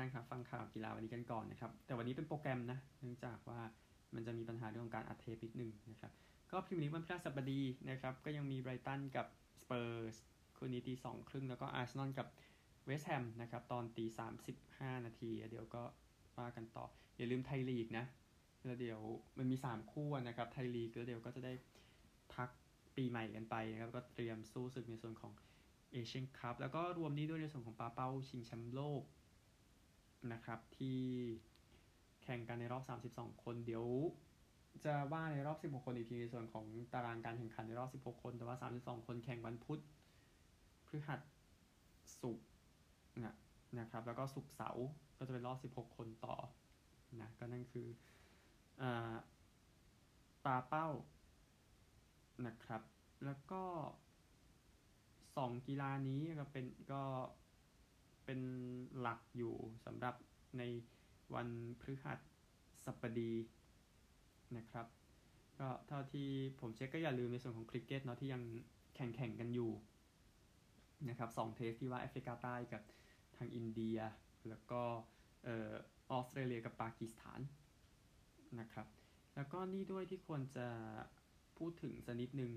ท่านครับฟังข่าวกีฬาวันนี้กันก่อนนะครับแต่วันนี้เป็นโปรแกรมนะเนื่องจากว่ามันจะมีปัญหาเรื่องของการอัดเทปนิดนึงนะครับก็พรีเมียร์ลีกวันพฤหัสบดีนะครับก็ยังมีไบรตันกับสเปอร์สคืนนี้ 20:30 น.แล้วก็อาร์เซนอลกับเวสต์แฮมนะครับตอน 15:35 น.เดี๋ยวก็ว่ากันต่ออย่าลืมไทยลีกนะแล้วเดี๋ยวมันมี3คู่นะครับไทยลีกแล้วเดี๋ยวก็จะได้พักปีใหม่กันไปนะครับก็เตรียมสู้ศึกในส่วนของเอเชียนคัพแล้วก็รวมนี้ด้วยในส่วนของปาเป้าชิงแชมป์โลกนะครับที่แข่งกันในรอบ32คนเดี๋ยวจะว่าในรอบ16คนอีกทีในส่วนของตารางการแข่งขันในรอบ16คนแต่ว่า32คนแข่งวันพุธพฤหัสศุกร์นะครับแล้วก็ศุกร์เสาร์ก็จะเป็นรอบ16คนต่อนะก็นั่นคือปาเป้านะครับแล้วก็2กีฬานี้ก็เป็นหลักอยู่สำหรับในวันพฤหัสบดีนะครับก็เท่าที่ผมเช็คก็อย่าลืมในส่วนของคริกเก็ตเนาะที่ยังแข่งกันอยู่นะครับ2เทสที่ว่าแอฟริกาใต้กับทางอินเดียแล้วก็ออสเตรเลียกับปากีสถานนะครับแล้วก็นี่ด้วยที่ควรจะพูดถึงสักนิดนึง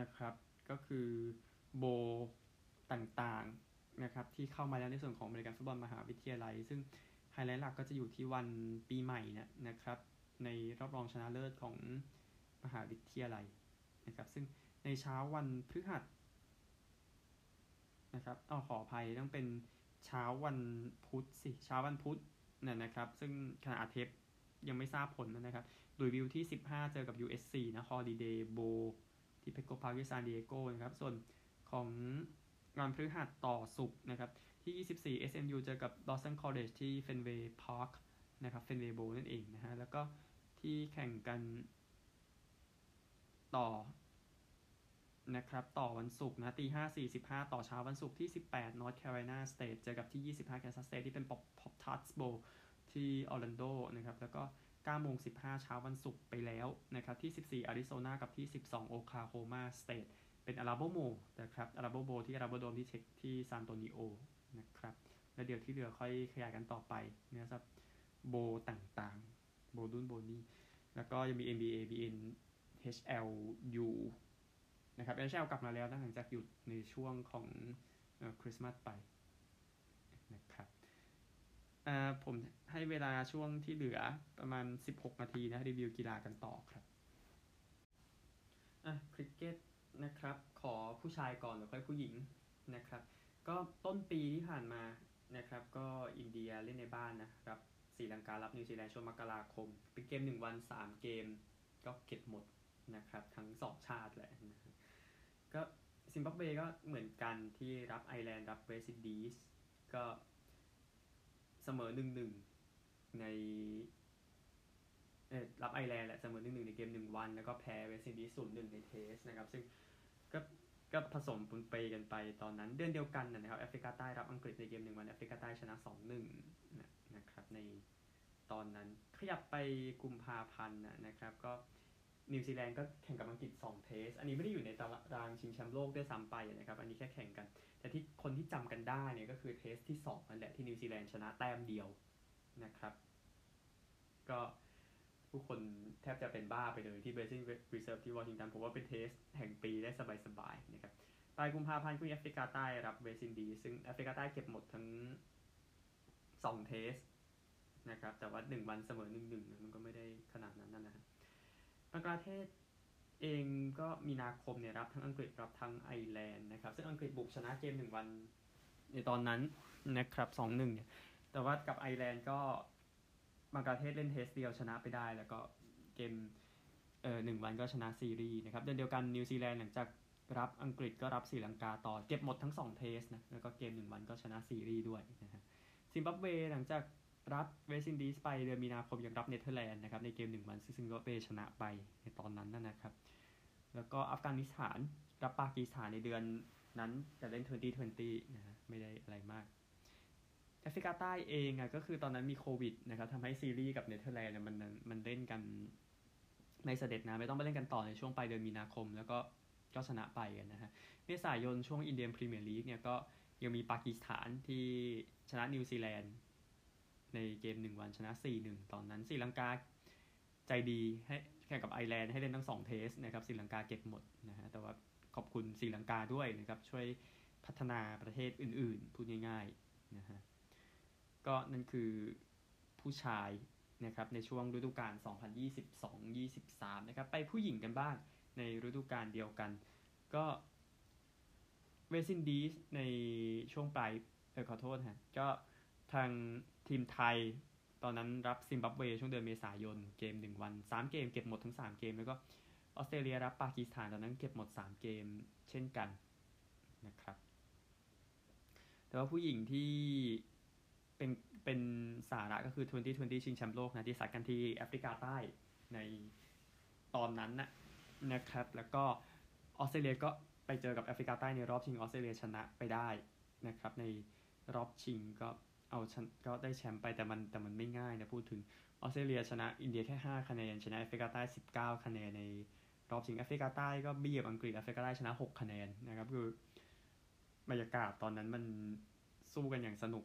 นะครับก็คือโบต่างๆนะครับที่เข้ามาแล้วในส่วนของบริการฟุตบอลมหาวิทยาลัยซึ่งไฮไลท์หลักก็จะอยู่ที่วันปีใหม่นะครับในรอบรองชนะเลิศของมหาวิทยาลัยนะครับซึ่งในเช้าวันพฤหัสนะครับขออภัยต้องเป็นเช้าวันพุธสิเช้าวันพุธนะครับซึ่งขณะอัดเทปยังไม่ทราบผลนะครับลุยวิวที่15เจอกับ USC นะฮอลิเดย์โบที่เพโกพาร์คที่ซานดิเอโกนะครับส่วนของวันพฤหัสต่อศุกร์นะครับที่24 SMU เจอกับ Boston College ที่ Fenway Park นะครับ Fenway Bowl นั่นเองนะฮะแล้วก็ที่แข่งกันต่อนะครับต่อวันศุกร์นะตี 5:45 ต่อเช้าวันศุกร์ที่18 North Carolina State เจอกับที่25 Kansas State ที่เป็น Pop Tarts Bowl ที่ Orlando นะครับแล้วก็9:15 เช้าวันศุกร์ไปแล้วนะครับที่14 Arizona กับที่12 Oklahoma State เป็น Alamo Bowl นะครับ Alamo Bowl ที่ Alamo Dome ที่เช็คที่ซานโตนิโอนะครับแล้วเดี๋ยวที่เหลือค่อยขยายกันต่อไปนะครับโบต่างๆโบรุ่นโบนี่แล้วก็ยังมี NBA BN HLU นะครับ HLU กลับมาแล้วหลังจากหยุดในช่วงของคริสต์มาสไปนะครับผมให้เวลาช่วงที่เหลือประมาณ16นาทีนะรีวิวกีฬากันต่อครับคริกเก็ตนะครับขอผู้ชายก่อนแล้วค่อยผู้หญิงนะครับก็ต้นปีที่ผ่านมานะครับก็อินเดียเล่นในบ้านนะครับศรีลังการับนิวซีแลนด์ช่วงมกราคมเป็นเกม1วัน3เกมก็เก็บหมดนะครับทั้ง2ชาติแหละนะก็ซิมบับเวก็เหมือนกันที่รับไอร์แลนด์รับเวสต์อินดีสก็เสมอ 1-1 ในรับไอร์แลนด์แหละเสมอ 1-1 ในเกม1วันแล้วก็แพ้เวสต์อินดีส 0-1 ในเทสนะครับซึ่งก็ผสมปนเปกันไปตอนนั้นเดือนเดียวกันนะครับแอฟริกาใต้รับอังกฤษในเกม1วันแอฟริกาใต้ชนะ 2-1 นะครับในตอนนั้นขยับไปกุมภาพันธ์นะครับก็นิวซีแลนด์ก็แข่งกับอังกฤษ2เทสอันนี้ไม่ได้อยู่ในตารางชิงแชมป์โลกด้วยซ้ำไปนะครับอันนี้แค่แข่งกันแต่ที่คนที่จำกันได้เนี่ยก็คือเทสที่2นั่นแหละที่นิวซีแลนด์ชนะแต้มเดียวนะครับก็ผู้คนแทบจะเป็นบ้าไปเลยที่เบซิ่งรีเซิร์ฟที่วอชิงตันผมว่าเป็นเทสแห่งปีได้สบายๆนะครับปลายกุมภาพันธ์แอฟริกาใต้รับเวสต์อินดีสซึ่งแอฟริกาใต้เก็บหมดทั้ง2เทสนะครับแต่ว่า1วันเสมอ 1-1 มันก็ไม่ได้ขนาดนั้นนะฮะบังกลาเทศเองก็มีนาคมเนี่ยรับทั้งอังกฤษรับทั้งไอร์แลนด์นะครับซึ่งอังกฤษบุกชนะเกม1วันในตอนนั้นนะครับ 2-1 เนี่ยแต่ว่ากับไอร์แลนด์ก็บังกลาเทศเล่นเทสเดียวชนะไปได้แล้วก็เกม1วันก็ชนะซีรีส์นะครับเดือนเดียวกันนิวซีแลนด์หลังจากรับอังกฤษก็รับศรีลังกาต่อเก็บหมดทั้ง2เทสนะแล้วก็เกม1วันก็ชนะซีรีส์ด้วยนะฮะซิมบับเวหลังจากรับเวสต์อินดีสไปเดือนมีนาคมยังรับเนเธอร์แลนด์นะครับในเกม1วันซึ่งซิมบับเวชนะไปในตอนนั้นนะครับแล้วก็อัฟกานิสถานรับปากีสถานในเดือนนั้นแต่เล่น2020นะฮะไม่ได้อะไรมากแอฟริกาใต้เองก็คือตอนนั้นมีโควิดนะครับทำให้ซีรีส์กับเนเธอร์แลนด์มันเล่นกันในเสด็จนะไม่ต้องไปเล่นกันต่อในช่วงปลายเดือนมีนาคมแล้วก็ชนะไปนะฮะเมษายนช่วงอินเดียนพรีเมียร์ลีกเนี่ยก็ ยังมีปากีสถานที่ชนะนิวซีแลนด์ในเกม1วันชนะ 4-1 ตอนนั้นศรีลังกาใจดีให้แข่งกับไอร์แลนด์ให้เล่นทั้ง2เทสนะครับศรีลังกาเก็บหมดนะฮะแต่ว่าขอบคุณศรีลังกาด้วยนะครับช่วยพัฒนาประเทศอื่นๆพูดง่ายๆนะฮะก็นั่นคือผู้ชายนะครับในช่วงฤดูกาล 2022-23 นะครับไปผู้หญิงกันบ้างในฤดูกาลเดียวกันก็เวสต์อินดีสในช่วงปลายขอโทษฮะก็ทางทีมไทยตอนนั้นรับซิมบับเวช่วงเดือนเมษายนเกม1วัน3เกมเก็บหมดทั้ง3เกมแล้วก็ออสเตรเลียรับปากีสถานตอนนั้นเก็บหมด3เกมเช่นกันนะครับแต่ว่าผู้หญิงที่เป็นสาระก็คือ2020ชิงแชมป์โลกนะที่ซัดกันที่แอฟริกาใต้ในตอนนั้นนะครับแล้วก็ออสเตรเลียก็ไปเจอกับแอฟริกาใต้ในรอบชิงออสเตรเลียชนะไปได้นะครับในรอบชิงก็เอาก็ได้แชมป์ไปแต่มันไม่ง่ายนะพูดถึงออสเตรเลียชนะอินเดียแค่5คะแนนชนะแอฟริกาใต้19คะแนนในรอบชิงแอฟริกาใต้ก็เบียดอังกฤษแอฟริกาใต้ชนะ6คะแนนนะครับคือบรรยากาศตอนนั้นมันสู้กันอย่างสนุก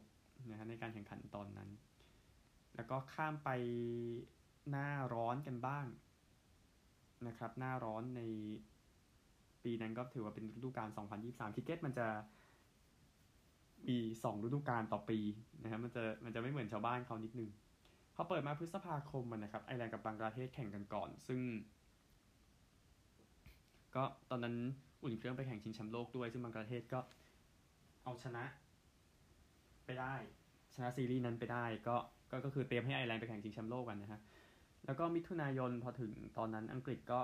นะฮะในการแข่งขันตอนนั้นแล้วก็ข้ามไปหน้าร้อนกันบ้างนะครับหน้าร้อนในปีนั้นก็ถือว่าเป็นฤดูกาล2023คริกเก็ตมันจะมี2ฤดูกาลต่อปีนะฮะมันจะไม่เหมือนชาวบ้านเขานิดนึงพอเปิดมาพฤษภาคมนะครับไอร์แลนด์กับบังกลาเทศแข่งกันก่อนซึ่งก็ตอนนั้นอุ่นเครื่องไปแข่งชิงแชมป์โลกด้วยซึ่งบังกลาเทศก็เอาชนะไปได้ชนะซีรีส์นั้นไปได้ก็คือเตรียมให้ไอร์แลนด์ไปแข่งชิงแชมป์โลกกันนะฮะแล้วก็มิถุนายนพอถึงตอนนั้นอังกฤษก็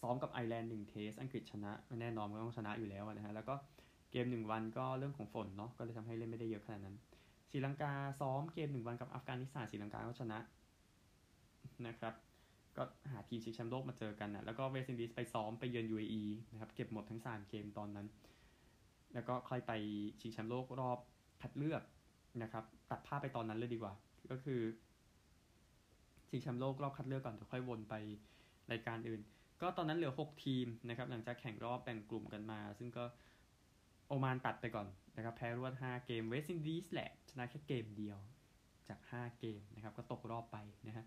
ซ้อมกับไอร์แลนด์1เทสอังกฤษชนะแน่นอนก็ต้องชนะอยู่แล้วนะฮะแล้วก็เกม1วันก็เรื่องของฝนเนาะก็เลยทำให้เล่นไม่ได้เยอะขนาดนั้นศรีลังกาซ้อมเกม1วันกับอัฟกานิสถานศรีลังกาก็ชนะนะครับก็หาทีมชิงแชมป์โลกมาเจอกันนะแล้วก็เวสต์อินดีสไปซ้อมไปเยือน UAE นะครับเก็บหมดทั้ง3เกมตอนนั้นแล้วก็ค่อยไปชิงแชมป์โลกรอบคัดเลือกนะครับตัดภาพไปตอนนั้นเลยดีกว่าก็คือชิงแชมป์โลกรอบคัดเลือกก่อนจะค่อยวนไปรายการอื่นก็ตอนนั้นเหลือ6ทีมนะครับหลังจากแข่งรอบแบ่งกลุ่มกันมาซึ่งก็โอมานตัดไปก่อนนะครับแพ้รวด5เกมเวสต์อินดีสแหละชนะแค่เกมเดียวจาก5เกมนะครับก็ตกรอบไปนะฮะ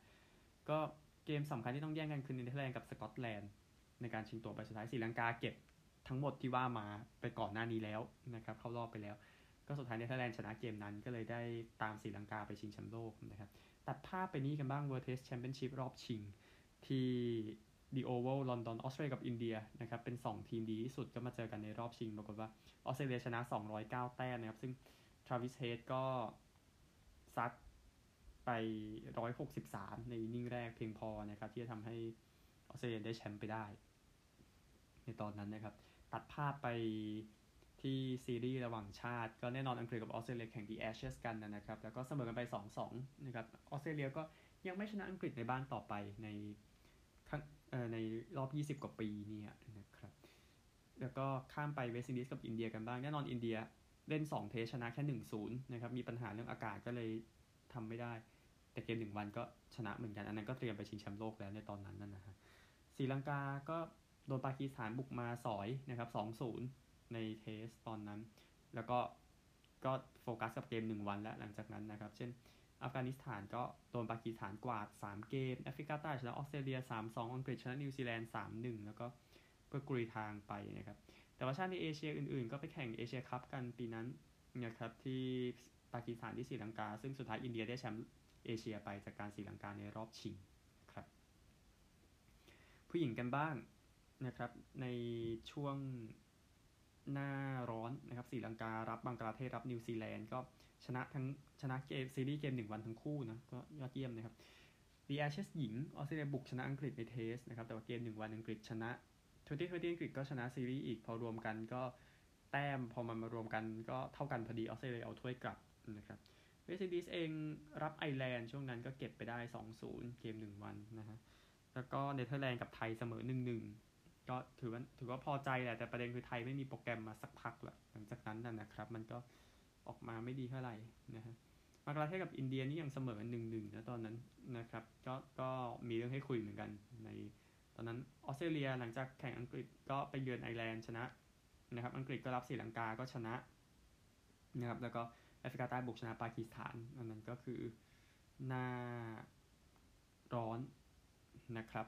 ก็เกมสำคัญที่ต้องแย่งกันคือเนเธอร์แลนด์กับสกอตแลนด์ในการชิงตั๋วไปสุดท้ายศรีลังกาเก็บทั้งหมดที่ว่ามาไปก่อนหน้านี้แล้วนะครับเข้ารอบไปแล้วก็สุดท้ายเนเธอร์แลนด์ชนะเกมนั้นก็เลยได้ตามศรีลังกาไปชิงแชมป์โลกนะครับตัดภาพไปนี้กันบ้าง World Test Championship รอบชิงที่The Oval ลอนดอนออสเตรเลียกับอินเดียนะครับเป็น2ทีมดีที่สุดก็มาเจอกันในรอบชิงปรากฏว่าออสเตรเลียชนะ209แต้มนะครับซึ่ง Travis Head ก็ซัดไป163ในอินนิ่งแรกเพียงพอนะครับที่จะทำให้ออสเตรเลียได้แชมป์ไปได้ในตอนนั้นนะครับตัดภาพไปที่ซีรีส์ระหว่างชาติก็แน่นอนอังกฤษกับออสเตรเลียแข่ง The Ashes กันนะครับแล้วก็เสมอกันไป 2-2 นะครับออสเตรเลียก็ยังไม่ชนะอังกฤษในบ้านต่อไปในรอบ20กว่าปีเนี่ยนะครับแล้วก็ข้ามไปเวสต์อินดีสกับอินเดียกันบ้างแน่นอนอินเดียเล่น2เทสชนะแค่ 1-0 นะครับมีปัญหาเรื่องอากาศก็เลยทำไม่ได้แต่เกม1วันก็ชนะเหมือนกันอันนั้นก็เตรียมไปชิงแชมป์โลกแล้วในตอนนั้นนะฮะศรีลังกาก็โดนปากีสถานบุกมาสอยนะครับ 2-0 ในเทสตอนนั้นแล้วก็โฟกัสกับเกม1วันและหลังจากนั้นนะครับเช่นอัฟกานิสถานก็โดนปากีสถานกวาด3เกมแอฟริกาใต้ชนะออสเตรเลีย 3-2 อังกฤษชนะนิวซีแลนด์ 3-1 แล้วก็เพื่อกรีทางไปนะครับแต่ว่าชาติในเอเชียอื่นๆก็ไปแข่งเอเชียคัพกันปีนั้นนะครับที่ปากีสถานที่ศรีลังกาซึ่งสุดท้ายอินเดียได้แชมป์เอเชียไปจากการศรีลังกาในรอบชิงครับผู้หญิงกันบ้างนะครับในช่วงหน้าร้อนนะครับศรีลังการับบังกลาเทศรับนิวซีแลนด์ก็ชนะเกมซีรีส์เกม1วันทั้งคู่นะก็ยอดเยี่ยมนะครับ The Ashes หญิงออสเตรเลียบุกชนะอังกฤษในเทสนะครับแต่ว่าเกม1วันอังกฤษชนะ2020อังกฤษก็ชนะซีรีส์อีกพอรวมกันก็แต้มพอมันมารวมกันก็เท่ากันพอดีออสเตรเลียเอาถ้วยกลับนะครับเวสต์อินดีสเองรับไอร์แลนด์ช่วงนั้นก็เก็บไปได้ 2-0 เกม1วันนะฮะแล้วก็เนเธอร์แลนด์กับไทยเสมอ 1-1 ก็ถือว่าพอใจแหละแต่ประเด็นคือไทยไม่มีโปรแกรมมาสักพักละหลังจากนั้นนะครับมันก็ออกมาไม่ดีเท่าไหร่นะฮะบังกลาเทศกับอินเดียนี่ยังเสมอ 1-1 นะตอนนั้นนะครับก็มีเรื่องให้คุยเหมือนกันในตอนนั้นออสเตรเลียหลังจากแข่งอังกฤษก็ไปเยือนไอร์แลนด์ชนะนะครับอังกฤษก็รับศรีลังกาก็ชนะ นะครับแล้วก็แอฟริกาใต้บุกชนะปากีสถานอันนั้นก็คือหน้าร้อนนะครับ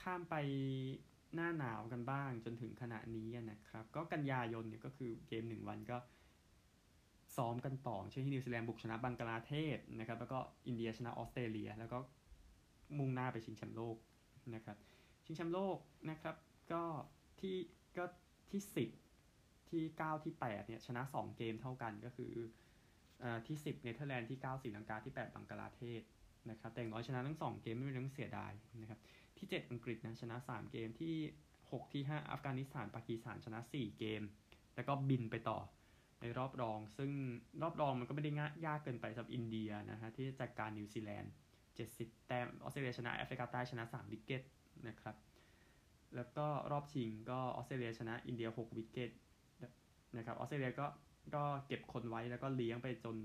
ข้ามไปหน้าหนาวกันบ้างจนถึงขณะนี้นะครับก็กันยายนเนี่ยก็คือเกม1วันก็ซ้อมกันต่อเช่นที่นิวซีแลนด์บุกชนะบังกลาเทศนะครับแล้วก็อินเดียชนะออสเตรเลียแล้วก็มุ่งหน้าไปชิงแชมป์โลกนะครับชิงแชมป์โลกนะครับก็ที่10ที่9ที่8เนี่ยชนะ2เกมเท่ากันก็คือที่10เนเธอร์แลนด์ที่9ศรีลังกาที่8บังกลาเทศนะครับแต่อย่างน้อยชนะทั้ง2เกมไม่เป็นเรื่องเสียดายนะครับที่7อังกฤษนะชนะ3เกมที่6ที่5อัฟกานิสถานปากีสถานชนะ4เกมแล้วก็บินไปต่อในรอบรองซึ่งรอบรองมันก็ไม่ได้ยากเกินไปสำหรับอินเดียนะฮะที่จัดการนิวซีแลนด์70แต้มออสเตรเลียชนะแอฟริกาใต้ชนะ3วิกเก็ตนะครับแล้วก็รอบชิงก็ออสเตรเลียชนะอินเดีย6วิกเก็ตนะครับออสเตรเลียก็เก็บคนไว้แล้วก็เลี้ยงไปจน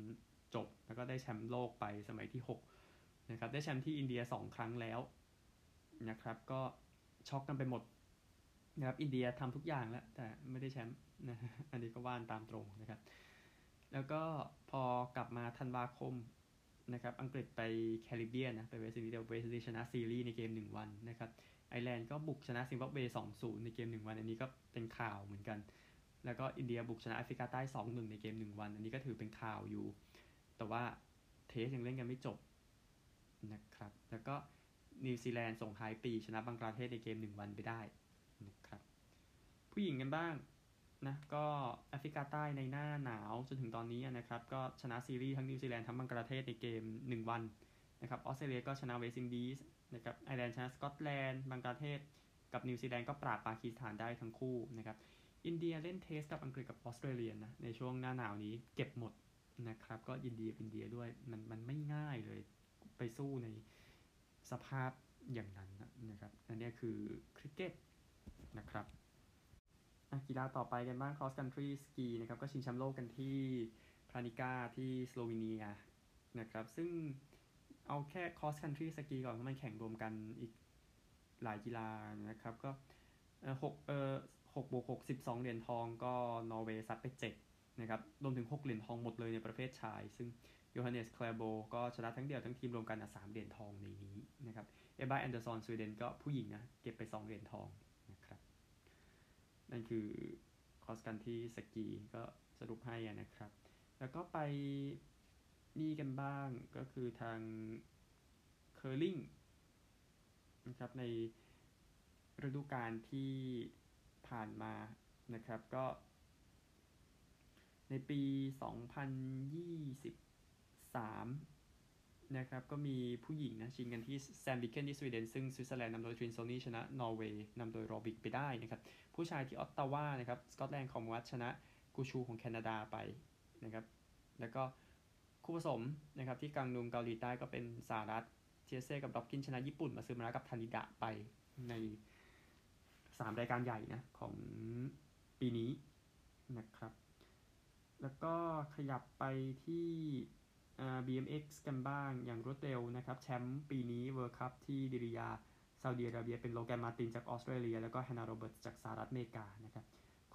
จบแล้วก็ได้แชมป์โลกไปสมัยที่6นะครับได้แชมป์ที่อินเดีย2ครั้งแล้วนะครับก็ช็อกกันไปหมดนะครับอินเดียทำทุกอย่างแล้วแต่ไม่ได้แชมป์นะอันนี้ก็ว่านตามตรงนะครับแล้วก็พอกลับมาธันวาคมนะครับอังกฤษไปแคริบเบียนนะไปเวสต์อินดีสเวสต์อินดีสชนะซีรีส์ในเกม1วันนะครับไอร์แลนด์ก็บุกชนะซิมบับเว 2-0 ในเกม1วันอันนี้ก็เป็นข่าวเหมือนกันแล้วก็อินเดียบุกชนะแอฟริกาใต้ 2-1 ในเกม1วันอันนี้ก็ถือเป็นข่าวอยู่แต่ว่าเทสยังเล่นกันไม่จบนะครับแล้วก็นิวซีแลนด์ส่งท้ายปีชนะบังกลาเทศในเกม1วันไปได้นะครับผู้หญิงกันบ้างนะก็แอฟริกาใต้ในหน้าหนาวจนถึงตอนนี้นะครับก็ชนะซีรีส์ทั้งนิวซีแลนด์ทั้งบังกลาเทศในเกม1วันนะครับออสเตรเลียก็ชนะเวสต์อินดีสนะครับไอร์แลนด์ชนะสกอตแลนด์บังกลาเทศกับนิวซีแลนด์ก็ปราบปากีสถานได้ทั้งคู่นะครับอินเดียเล่นเทสกับอังกฤษกับออสเตรเลียนะในช่วงหน้าหนาวนี้เก็บหมดนะครับก็อินเดียด้วยมันไม่ง่ายเลยไปสู้ในสภาพอย่างนั้นนะครับอันนี้คือคริกเก็ตนะครับกีฬาต่อไปกันบ้าง cross country ski นะครับก็ชิงแชมป์โลกกันที่พรานิก้าที่สโลวีเนียนะครับซึ่งเอาแค่ cross country ski ก่อนเพราะมันแข่งรวมกันอีกหลายกีฬานะครับก็6+6 12เหรียญทองก็นอร์เวย์ซัดไป7นะครับรวมถึง6เหรียญทองหมดเลยในประเภทชายซึ่งโยฮันเนส แคลโบก็ชนะทั้งเดี่ยวทั้งทีมรวมกัน3เหรียญทองในนี้นะครับเอบ้า แอนเดอร์สอน สวีเดนก็ผู้หญิงนะเก็บไป2เหรียญทองนะครับนั่นคือคอร์สกันที่สกีก็สรุปให้นะครับแล้วก็ไปนี่กันบ้างก็คือทางเคอร์ลิ่งนะครับในฤดูกาลที่ผ่านมานะครับก็ในปี 2023นะครับก็มีผู้หญิงนะชิงกันที่แซนบิเคนที่สวีเดนซึ่งสวิตเซอร์แลนด์นำโดยทรินโซนี่ชนะนอร์เวย์นำโดยโรบิกไปได้นะครับผู้ชายที่ออตตาวานะครับสกอตแลนด์คอมมอนเวลธชนะกูชูของแคนาดาไปนะครับแล้วก็คู่ผสมนะครับที่กังนุงเกาหลีใต้ก็เป็นสหรัฐเทียเซ่กับด็อกกินชนะญี่ปุ่นมาซึมาระกับทันิดะไปใน3รายการใหญ่นะของปีนี้นะครับแล้วก็ขยับไปที่BMX กันบ้างอย่างรวดเร็วนะครับแชมป์ปีนี้เวิลด์คัพที่ดิริยาซาอุดิอาระเบียเป็นโลแกนมาตินจากออสเตรเลียแล้วก็แฮนนาโรเบิร์ตจากสหรัฐอเมริกานะครับ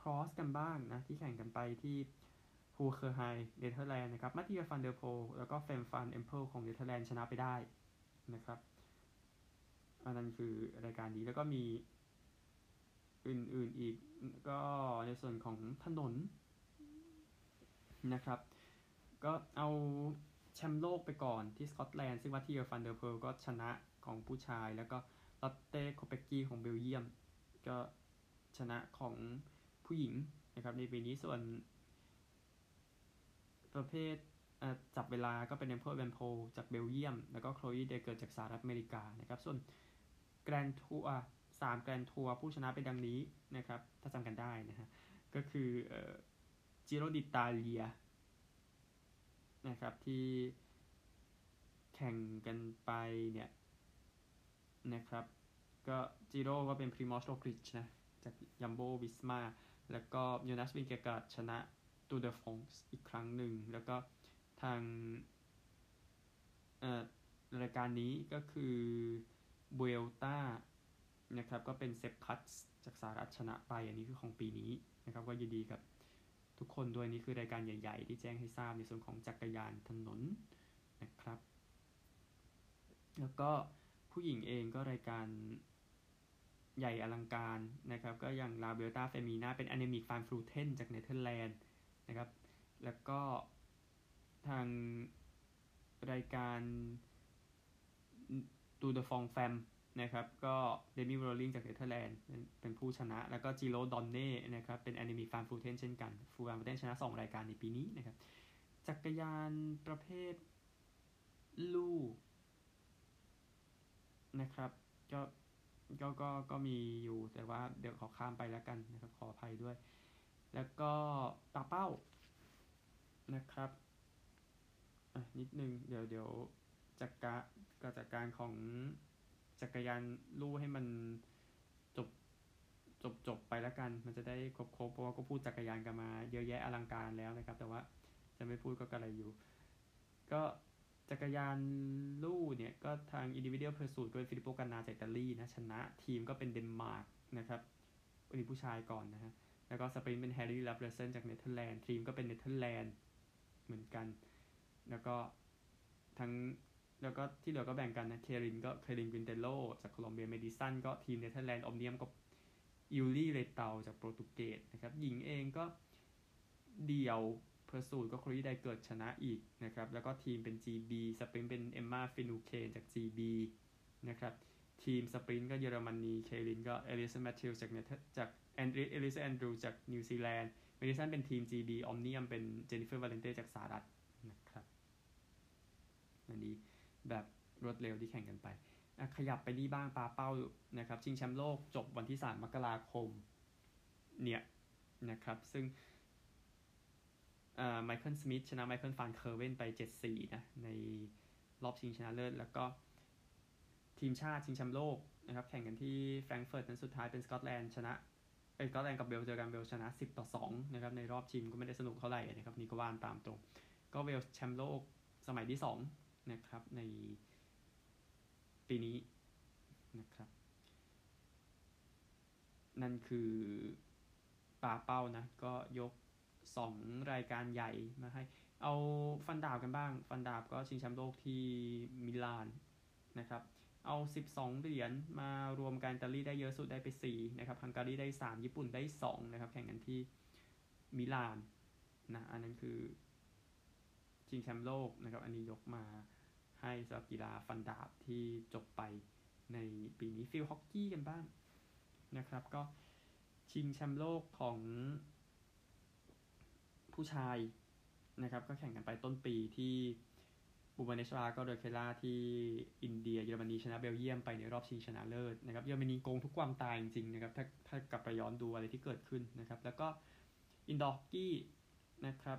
ครอสกันบ้างนะที่แข่งกันไปที่ฮูเคอร์ไฮเนเธอร์แลนด์นะครับมัตติอาฟันเดอร์โพแล้วก็เฟมฟันเอมเพิลของเนเธอร์แลนด์ชนะไปได้นะครับอันนั้นคือรายการนี้แล้วก็มีอื่นอีกก็ในส่วนของถนนนะครับก็เอาแชมป์โลกไปก่อนที่สกอตแลนด์ซึ่งว่าที่เออร์ฟันเดอร์เพลก็ชนะของผู้ชายแล้วก็ลอตเต้โคเปกกี้ของเบลเยียมก็ชนะของผู้หญิงนะครับในปีนี้ส่วนประเภทจับเวลาก็เป็นเอมเพิร์ลแวนโพจากเบลเยียมแล้วก็โคลยีเดเกิร์จากสหรัฐอเมริกานะครับส่วนแกรนด์ทัวร์3แกรนด์ทัวร์ผู้ชนะเป็นดังนี้นะครับถ้าจำกันได้นะฮะก็คือจิโรดิตาเลียนะครับที่แข่งกันไปเนี่ยนะครับก็จิโร่ก็เป็นพรีมอสโลกริชนะจากยัมโบวิสมาแล้วก็ยูนัสวินเกกาดชนะตูเดอฟองส์อีกครั้งหนึ่งแล้วก็ทางรายการนี้ก็คือเบลต้านะครับก็เป็นเซปพัตจากสหรัฐชนะไปอันนี้คือของปีนี้นะครับก็ยินดีกับ ทุกคนด้วยนี่คือรายการใหญ่ๆที่แจ้งให้ทราบในส่วนของจักรยานถนนนะครับแล้วก็ผู้หญิงเองก็รายการใหญ่อลังการนะครับก็อย่างลาเบลตาเฟมีนาเป็นอเนมิกฟานฟลูเทนจากเนเธอร์แลนด์นะครับแล้วก็ทางรายการตูเดฟองแฟมนะครับก็เดมี่โรลลิงจากเนเธอร์แลนด์เป็นผู้ชนะแล้วก็จิโรดอนเน่นะครับเป็นอเนมิกฟานฟลูเทนเช่นกันฟานฟลูเทนชนะ2รายการในปีนี้นะครับจักรยานประเภทลู่นะครับก็มีอยู่แต่ว่าเดี๋ยวขอข้ามไปแล้วกันนะครับขออภัยด้วยแล้วก็ตาเป้านะครับนิดนึงเดี๋ยวจัดการของจักรยานลู่ให้มันจบไปแล้วกันมันจะได้ครบเพราะว่าก็พูดจักรยานกันมาเยอะแยะอลังการแล้วนะครับแต่ว่าจะไม่พูดก็กระไรอยู่ก็จักรยานลู่เนี่ยก็ทาง Individual Pursuit โดยฟิลิปโปกานาจากอิตาลีนะชนะทีมก็เป็นเดนมาร์กนะครับวันนี้ผู้ชายก่อนนะฮะแล้วก็สปรินต์เป็นแฮร์รี่ลับเรเซนจากเนเธอร์แลนด์ทีมก็เป็นเนเธอร์แลนด์เหมือนกันแล้วก็ที่เหลือก็แบ่งกันนะเครินวินเตโลจากโคลอมเบียเมดิสันก็ทีมเนเธอร์แลนด์ออมเนียมก็อิลลี่เรเตาจากโปรตุเกสนะครับหญิงเองก็เดี่ยวเพอร์สูตก็ครีไดเกิดชนะอีกนะครับแล้วก็ทีมเป็น GB สปรินต์เป็นเอมมาฟินูเคนจาก GB นะครับทีมสปรินต์ก็เยอรมนีเคลินก็เอลิซาแมทธิวจากแอนดรูเอลิซาแอนดรูจากนิวซีแลนด์เมดิสันเป็นทีม GB ออมเนียมเป็นเจนนิเฟอร์วาเลนเต้จากสหรัฐนะครับอันนี้แบบรวดเร็วที่แข่งกันไปขยับไปนี่บ้างปาเป้านะครับชิงแชมป์โลกจบวันที่3มกราคมเนี่ยนะครับซึ่งไมเคิลสมิธชนะไมเคิลฟานเคอร์เวนไป 7-4 นะในรอบชิงชนะเลิศแล้วก็ทีมชาติชิงแชมป์โลกนะครับแข่งกันที่แฟรงก์เฟิร์ตนั้นสุดท้ายเป็นสกอตแลนด์ชนะสกอตแลนด์กับเวลส์เจอกันเวลส์ชนะ 10-2 นะครับในรอบชิงก็ไม่ได้สนุกเท่าไหร่นะครับนี่ก็ว่านตามตรงก็เวลส์แชมป์โลกสมัยที่2นะครับในปีนี้นะครับนั่นคือปาเป้านะก็ยก2รายการใหญ่มาให้เอาฟันดาบกันบ้างฟันดาบก็ชิงแชมป์โลกที่มิลานนะครับเอา12เหรียญมารวมกันอิตาลีได้เยอะสุดได้ไป4นะครับฮังการีได้3ญี่ปุ่นได้2นะครับแข่งกันที่มิลานนะอันนั้นคือชิงแชมป์โลกนะครับอันนี้ยกมาให้สำหรับกีฬาฟันดาบที่จบไปในปีนี้ฟิลฮอกกี้กันบ้างนะครับก็ชิงแชมป์โลกของผู้ชายนะครับก็แข่งกันไปต้นปีที่บูบาเนชวาก็โดยเคล่าที่อินเดียเยอรมนีชนะเบลเยียมไปในรอบชิงชนะเลิศนะครับเยอรมนีโกงทุกความตายจริงๆนะครับถ้ากลับไปย้อนดูอะไรที่เกิดขึ้นนะครับแล้วก็อินดอร์กี้นะครับ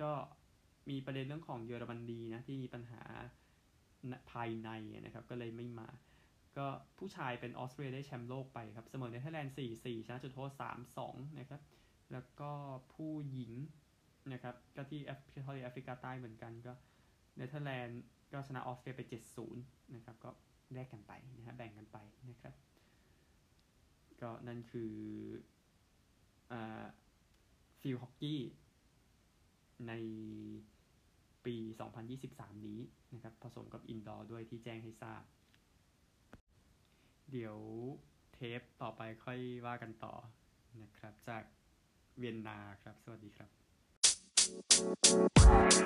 ก็มีประเด็นเรื่องของเยอรมนีนะที่มีปัญหาภายในนะครับก็เลยไม่มาก็ผู้ชายเป็นออสเตรียได้แชมป์โลกไปครับเสมอเนเธอร์แลนด์ 4-4 ชนะจุดโทษ 3-2 นะครับแล้วก็ผู้หญิงนะครับก็ที่แอฟริกาใต้เหมือนกันก็เนเธอร์แลนด์ก็ชนะออสเตรียไป 7-0 นะครับก็แลกกันไปนะฮะแบ่งกันไปนะครับก็นั่นคือฟิลฮอกกี้ในปี2023นี้นะครับผสมกับอินดอร์ด้วยที่แจ้งให้ทราบเดี๋ยวเทปต่อไปค่อยว่ากันต่อนะครับจากเวียนนาครับสวัสดีครับ